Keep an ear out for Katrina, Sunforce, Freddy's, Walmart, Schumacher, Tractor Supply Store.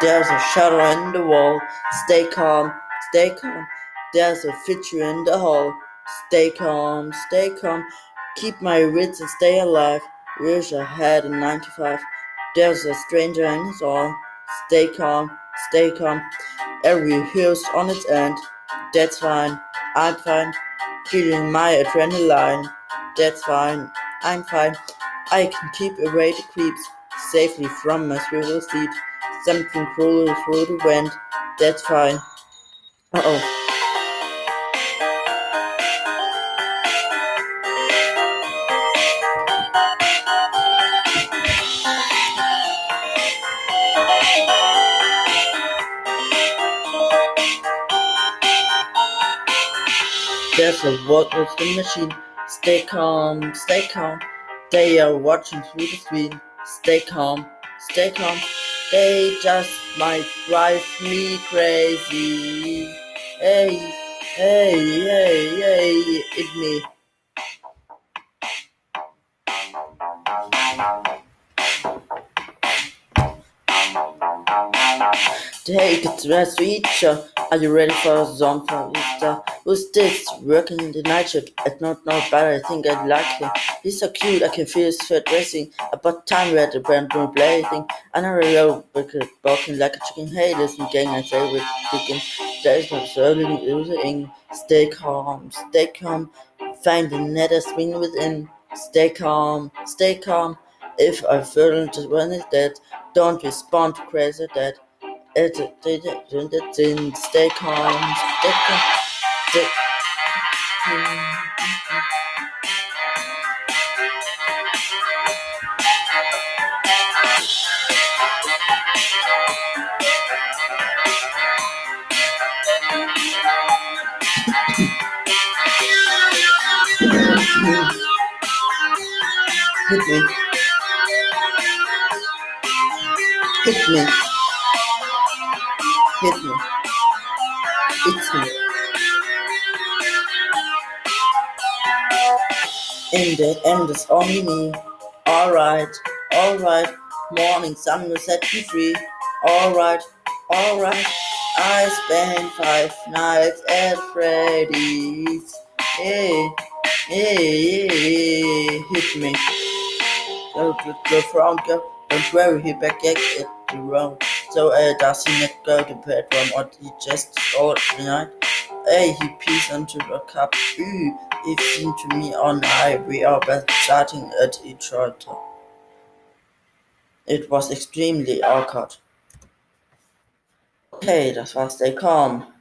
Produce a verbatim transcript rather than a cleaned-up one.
There's a shadow in the wall. Stay calm, stay calm. There's a figure in the hall. Stay calm, stay calm. Keep my wits and stay alive. Wish I had a ninety-five. There's a stranger in his hall. Stay calm, stay calm. Every hill's on its end. That's fine, I'm fine. Feeling my adrenaline. That's fine, I'm fine. I can keep away the creeps. Safely from my swivel seat. Something crawling through the wind. That's fine. Uh oh. There's a word with the machine. Stay calm, stay calm. They are watching through the screen. Stay calm, stay calm. They just might drive me crazy. Hey, hey, hey, hey, it's me. Take a dress to each other. Are you ready for a zombie? Who's this? Working the night shift. I don't know, but I think I like him. He's so cute, I can feel his sweat dressing. About time we had a brand new plaything. I never know, walking like a chicken. Hey, listen, gang, I say with chicken. There is no serving, losing. Stay calm, stay calm. Find the nether swing within. Stay calm, stay calm. If I feel just when it's dead, don't respond to crazy dead. It's in. Stay calm, stay calm. Stay. Hit me. Hit me. Hit me. It's me. In the end, it's only me. Alright, alright. Morning sun will set me free. Alright, alright. I spent five nights at Freddy's. Hey, hey, hey, hit me. So the, the front girl, don't worry, he back at the room. So uh, does he not go to bedroom, or he just all night? Hey, he pees into the cup. Ooh, it seemed to me on high. We are both starting at each other. It was extremely awkward. Okay, das war's, stay calm.